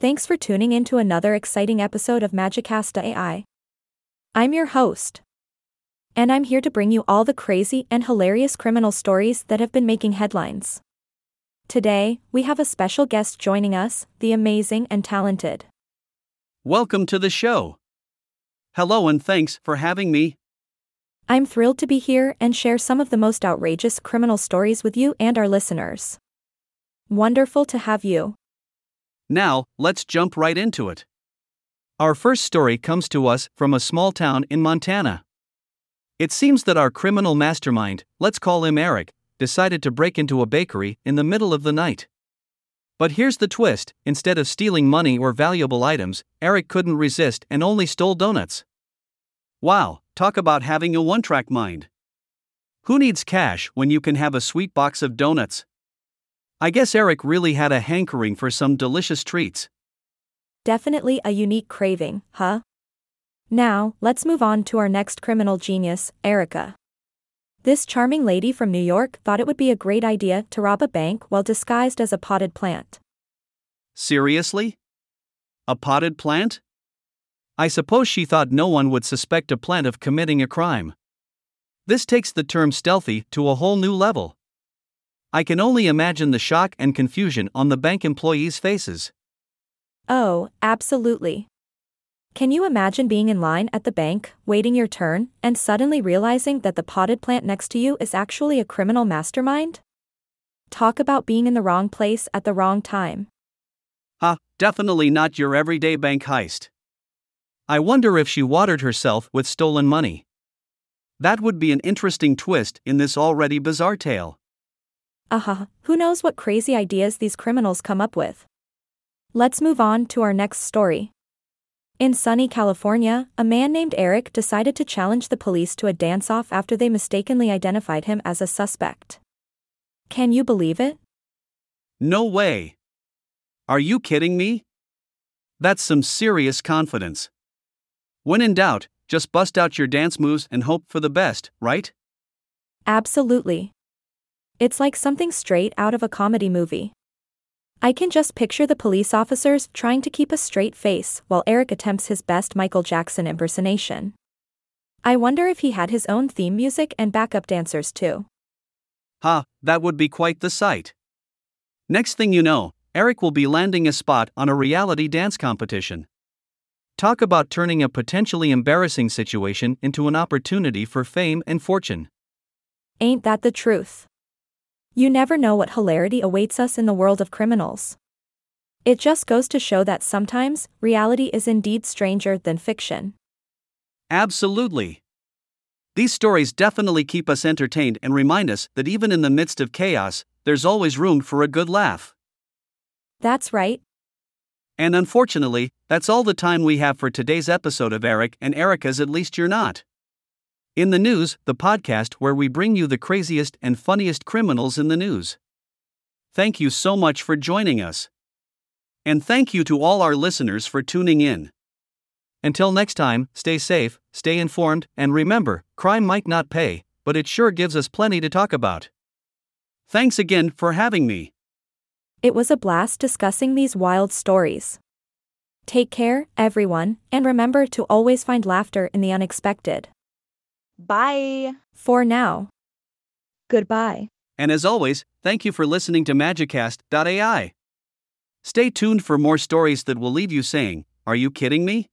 Thanks for tuning in to another exciting episode of Magicasta AI. I'm your host. And I'm here to bring you all the crazy and hilarious criminal stories that have been making headlines. Today, we have a special guest joining us, the amazing and talented. Welcome to the show. Hello and thanks for having me. I'm thrilled to be here and share some of the most outrageous criminal stories with you and our listeners. Wonderful to have you. Now, let's jump right into it. Our first story comes to us from a small town in Montana. It seems that our criminal mastermind, let's call him Eric, decided to break into a bakery in the middle of the night. But here's the twist: instead of stealing money or valuable items, Eric couldn't resist and only stole donuts. Wow, talk about having a one-track mind. Who needs cash when you can have a sweet box of donuts? I guess Eric really had a hankering for some delicious treats. Definitely a unique craving, huh? Now, let's move on to our next criminal genius, Erica. This charming lady from New York thought it would be a great idea to rob a bank while disguised as a potted plant. Seriously? A potted plant? I suppose she thought no one would suspect a plant of committing a crime. This takes the term stealthy to a whole new level. I can only imagine the shock and confusion on the bank employees' faces. Oh, absolutely. Can you imagine being in line at the bank, waiting your turn, and suddenly realizing that the potted plant next to you is actually a criminal mastermind? Talk about being in the wrong place at the wrong time. Definitely not your everyday bank heist. I wonder if she watered herself with stolen money. That would be an interesting twist in this already bizarre tale. Who knows what crazy ideas these criminals come up with. Let's move on to our next story. In sunny California, a man named Eric decided to challenge the police to a dance-off after they mistakenly identified him as a suspect. Can you believe it? No way. Are you kidding me? That's some serious confidence. When in doubt, just bust out your dance moves and hope for the best, right? Absolutely. It's like something straight out of a comedy movie. I can just picture the police officers trying to keep a straight face while Eric attempts his best Michael Jackson impersonation. I wonder if he had his own theme music and backup dancers too. That would be quite the sight. Next thing you know, Eric will be landing a spot on a reality dance competition. Talk about turning a potentially embarrassing situation into an opportunity for fame and fortune. Ain't that the truth? You never know what hilarity awaits us in the world of criminals. It just goes to show that sometimes, reality is indeed stranger than fiction. Absolutely. These stories definitely keep us entertained and remind us that even in the midst of chaos, there's always room for a good laugh. That's right. And unfortunately, that's all the time we have for today's episode of Eric and Erica's At Least You're Not in the News, the podcast where we bring you the craziest and funniest criminals in the news. Thank you so much for joining us. And thank you to all our listeners for tuning in. Until next time, stay safe, stay informed, and remember, crime might not pay, but it sure gives us plenty to talk about. Thanks again for having me. It was a blast discussing these wild stories. Take care, everyone, and remember to always find laughter in the unexpected. Bye. For now. Goodbye. And as always, thank you for listening to Magicasta AI. Stay tuned for more stories that will leave you saying, "Are you kidding me?"